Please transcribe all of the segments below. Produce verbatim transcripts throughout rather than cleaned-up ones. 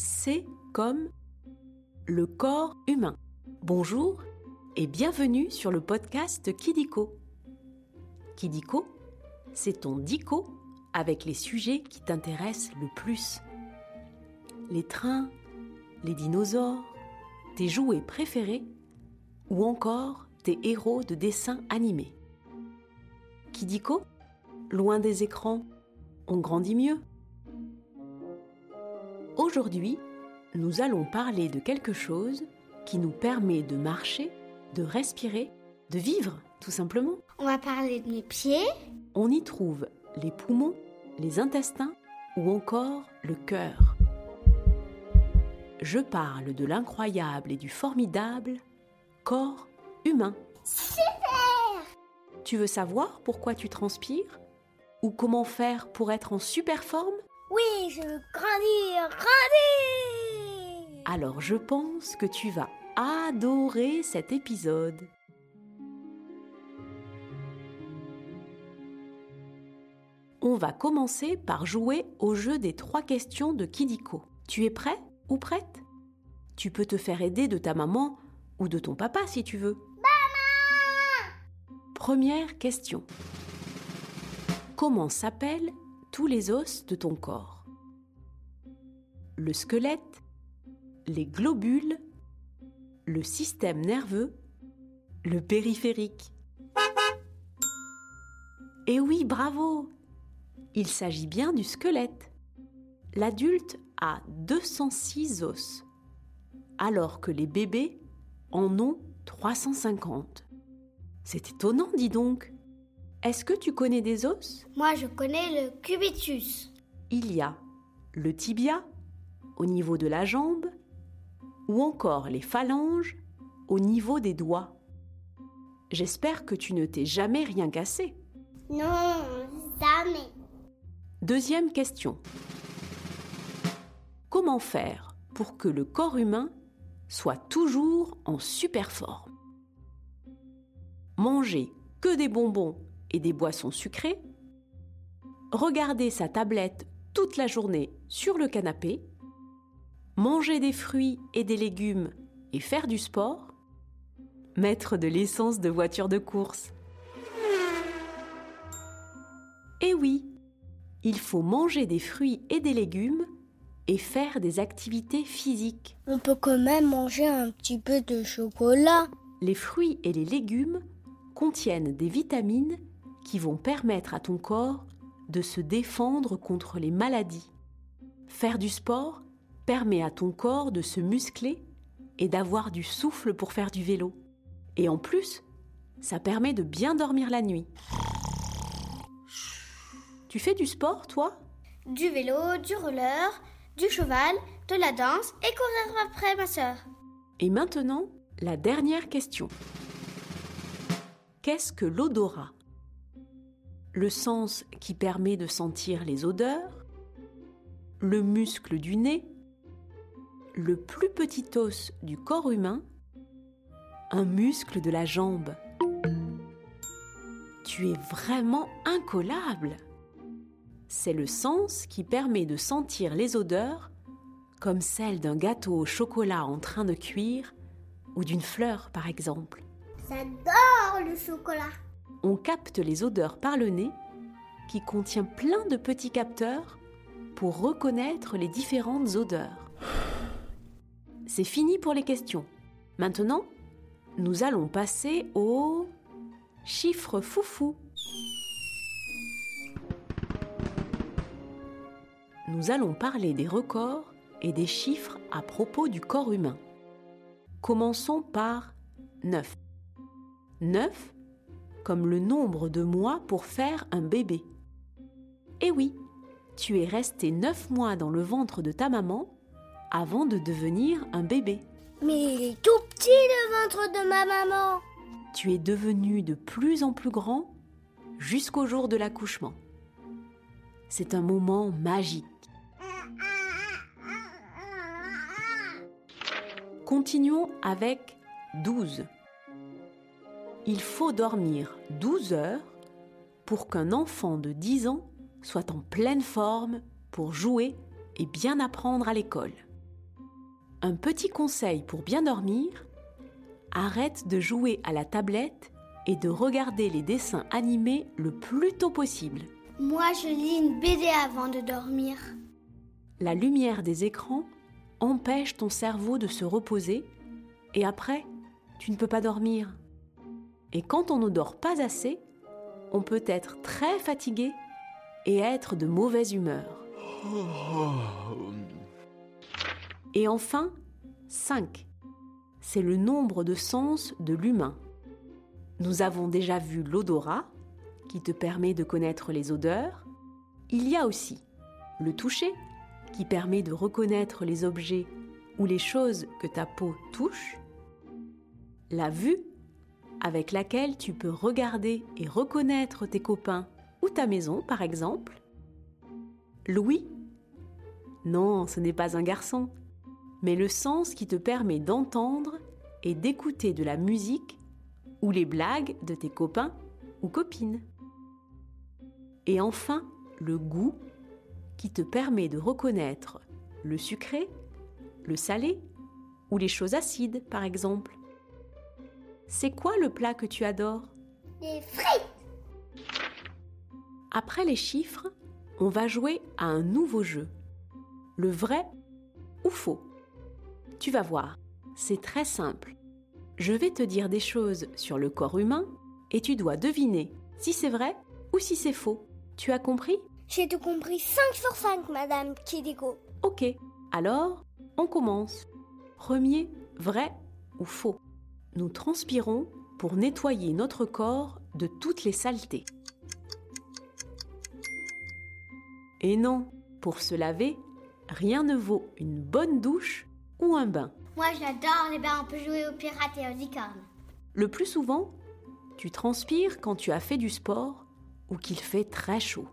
C comme le corps humain. Bonjour et bienvenue sur le podcast Kidico. Kidico, c'est ton dico avec les sujets qui t'intéressent le plus. Les trains, les dinosaures, tes jouets préférés ou encore tes héros de dessins animés. Kidico, loin des écrans, on grandit mieux. Aujourd'hui, nous allons parler de quelque chose qui nous permet de marcher, de respirer, de vivre, tout simplement. On va parler de mes pieds. On y trouve les poumons, les intestins ou encore le cœur. Je parle de l'incroyable et du formidable corps humain. Super! Tu veux savoir pourquoi tu transpires? Ou comment faire pour être en super forme? Oui, je veux grandir, grandir! Alors je pense que tu vas adorer cet épisode. On va commencer par jouer au jeu des trois questions de Kidico. Tu es prêt ou prête? Tu peux te faire aider de ta maman ou de ton papa si tu veux. Maman! Première question. Comment s'appellent tous les os de ton corps? Le squelette, les globules, le système nerveux, le périphérique. Eh oui, bravo! Il s'agit bien du squelette. L'adulte a deux cent six os, alors que les bébés en ont trois cent cinquante. C'est étonnant, dis donc! Est-ce que tu connais des os? Moi, je connais le cubitus. Il y a le tibia, au niveau de la jambe, ou encore les phalanges, au niveau des doigts. J'espère que tu ne t'es jamais rien cassé. Non, jamais. Deuxième question. Comment faire pour que le corps humain soit toujours en super forme? Manger que des bonbons et des boissons sucrées, regarder sa tablette toute la journée sur le canapé, manger des fruits et des légumes et faire du sport, mettre de l'essence de voiture de course. Eh oui, il faut manger des fruits et des légumes et faire des activités physiques. On peut quand même manger un petit peu de chocolat. Les fruits et les légumes contiennent des vitamines qui vont permettre à ton corps de se défendre contre les maladies. Faire du sport permet à ton corps de se muscler et d'avoir du souffle pour faire du vélo. Et en plus, ça permet de bien dormir la nuit. Tu fais du sport, toi? Du vélo, du roller, du cheval, de la danse et courir après ma sœur. Et maintenant, la dernière question. Qu'est-ce que l'odorat? Le sens qui permet de sentir les odeurs, le muscle du nez, le plus petit os du corps humain, un muscle de la jambe. Tu es vraiment incollable! C'est le sens qui permet de sentir les odeurs, comme celle d'un gâteau au chocolat en train de cuire ou d'une fleur par exemple. J'adore le chocolat! On capte les odeurs par le nez, qui contient plein de petits capteurs pour reconnaître les différentes odeurs. C'est fini pour les questions. Maintenant, nous allons passer au chiffre foufou. Nous allons parler des records et des chiffres à propos du corps humain. Commençons par neuf. neuf comme le nombre de mois pour faire un bébé. Eh oui, tu es resté neuf mois dans le ventre de ta maman avant de devenir un bébé. Mais il est tout petit le ventre de ma maman! Tu es devenu de plus en plus grand jusqu'au jour de l'accouchement. C'est un moment magique. Continuons avec douze. Il faut dormir douze heures pour qu'un enfant de dix ans soit en pleine forme pour jouer et bien apprendre à l'école. Un petit conseil pour bien dormir, arrête de jouer à la tablette et de regarder les dessins animés le plus tôt possible. Moi, je lis une B D avant de dormir. La lumière des écrans empêche ton cerveau de se reposer et après, tu ne peux pas dormir. Et quand on ne dort pas assez, on peut être très fatigué et être de mauvaise humeur. Et enfin, cinq. C'est le nombre de sens de l'humain. Nous avons déjà vu l'odorat, qui te permet de connaître les odeurs. Il y a aussi le toucher, qui permet de reconnaître les objets ou les choses que ta peau touche. La vue, avec laquelle tu peux regarder et reconnaître tes copains ou ta maison, par exemple. L'ouïe. Non, ce n'est pas un garçon, mais le sens qui te permet d'entendre et d'écouter de la musique ou les blagues de tes copains ou copines. Et enfin, le goût, qui te permet de reconnaître le sucré, le salé ou les choses acides, par exemple. C'est quoi le plat que tu adores ? Les frites ! Après les chiffres, on va jouer à un nouveau jeu. Le vrai ou faux ? Tu vas voir, c'est très simple. Je vais te dire des choses sur le corps humain et tu dois deviner si c'est vrai ou si c'est faux. Tu as compris ? J'ai tout compris, cinq sur cinq, Madame Kidico. Ok, alors on commence. Premier, vrai ou faux ? Nous transpirons pour nettoyer notre corps de toutes les saletés. Et non, pour se laver, rien ne vaut une bonne douche ou un bain. Moi, j'adore les bains, on peut jouer aux pirates et aux licornes. Le plus souvent, tu transpires quand tu as fait du sport ou qu'il fait très chaud.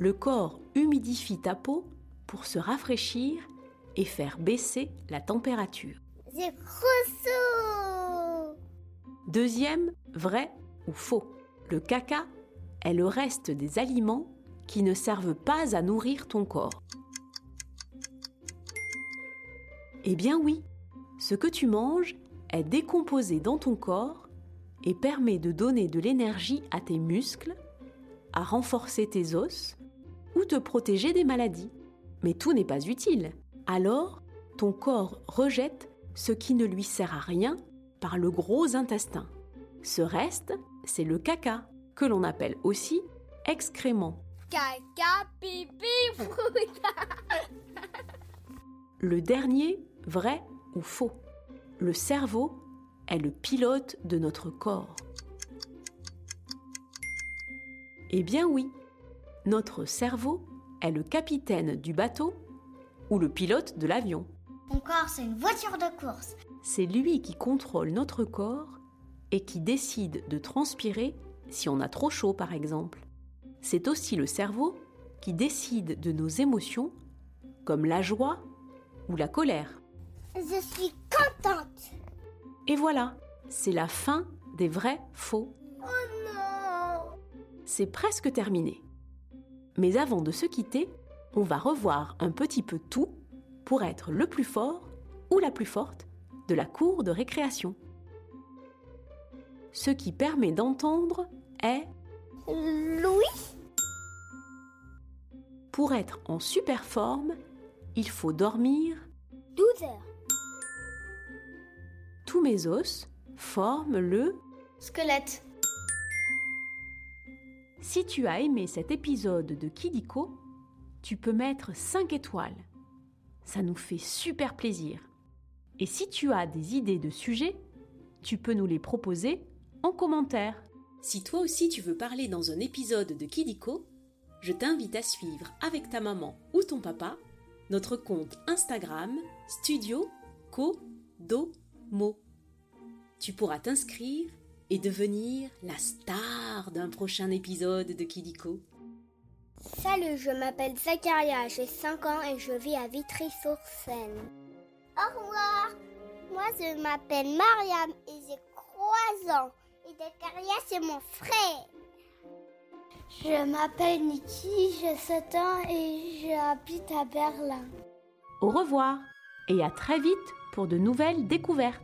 Le corps humidifie ta peau pour se rafraîchir et faire baisser la température. C'est grosso ! Deuxième, vrai ou faux ? Le caca est le reste des aliments qui ne servent pas à nourrir ton corps. Eh bien oui, ce que tu manges est décomposé dans ton corps et permet de donner de l'énergie à tes muscles, à renforcer tes os ou te protéger des maladies. Mais tout n'est pas utile. Alors, ton corps rejette ce qui ne lui sert à rien par le gros intestin. Ce reste, c'est le caca, que l'on appelle aussi excrément. Caca, pipi, Le dernier, vrai ou faux ? Le cerveau est le pilote de notre corps. Eh bien oui, notre cerveau est le capitaine du bateau ou le pilote de l'avion. Mon corps, c'est une voiture de course. C'est lui qui contrôle notre corps et qui décide de transpirer si on a trop chaud, par exemple. C'est aussi le cerveau qui décide de nos émotions, comme la joie ou la colère. Je suis contente. Et voilà, c'est la fin des vrais faux. Oh non ! C'est presque terminé. Mais avant de se quitter, on va revoir un petit peu tout pour être le plus fort ou la plus forte de la cour de récréation. Ce qui permet d'entendre est... Louis ? Pour être en super forme, il faut dormir... douze heures. Tous mes os forment le... squelette. Si tu as aimé cet épisode de Kidico, tu peux mettre cinq étoiles. Ça nous fait super plaisir. Et si tu as des idées de sujets, tu peux nous les proposer en commentaire. Si toi aussi tu veux parler dans un épisode de Kidico, je t'invite à suivre avec ta maman ou ton papa notre compte Instagram Studio Kodomo. Tu pourras t'inscrire et devenir la star d'un prochain épisode de Kidico. Salut, je m'appelle Zacharia, j'ai cinq ans et je vis à Vitry-sur-Seine. Au revoir. Moi, je m'appelle Mariam et j'ai trois ans. Et Zacharia, c'est mon frère. Je m'appelle Niki, j'ai sept ans et j'habite à Berlin. Au revoir. et à très vite pour de nouvelles découvertes.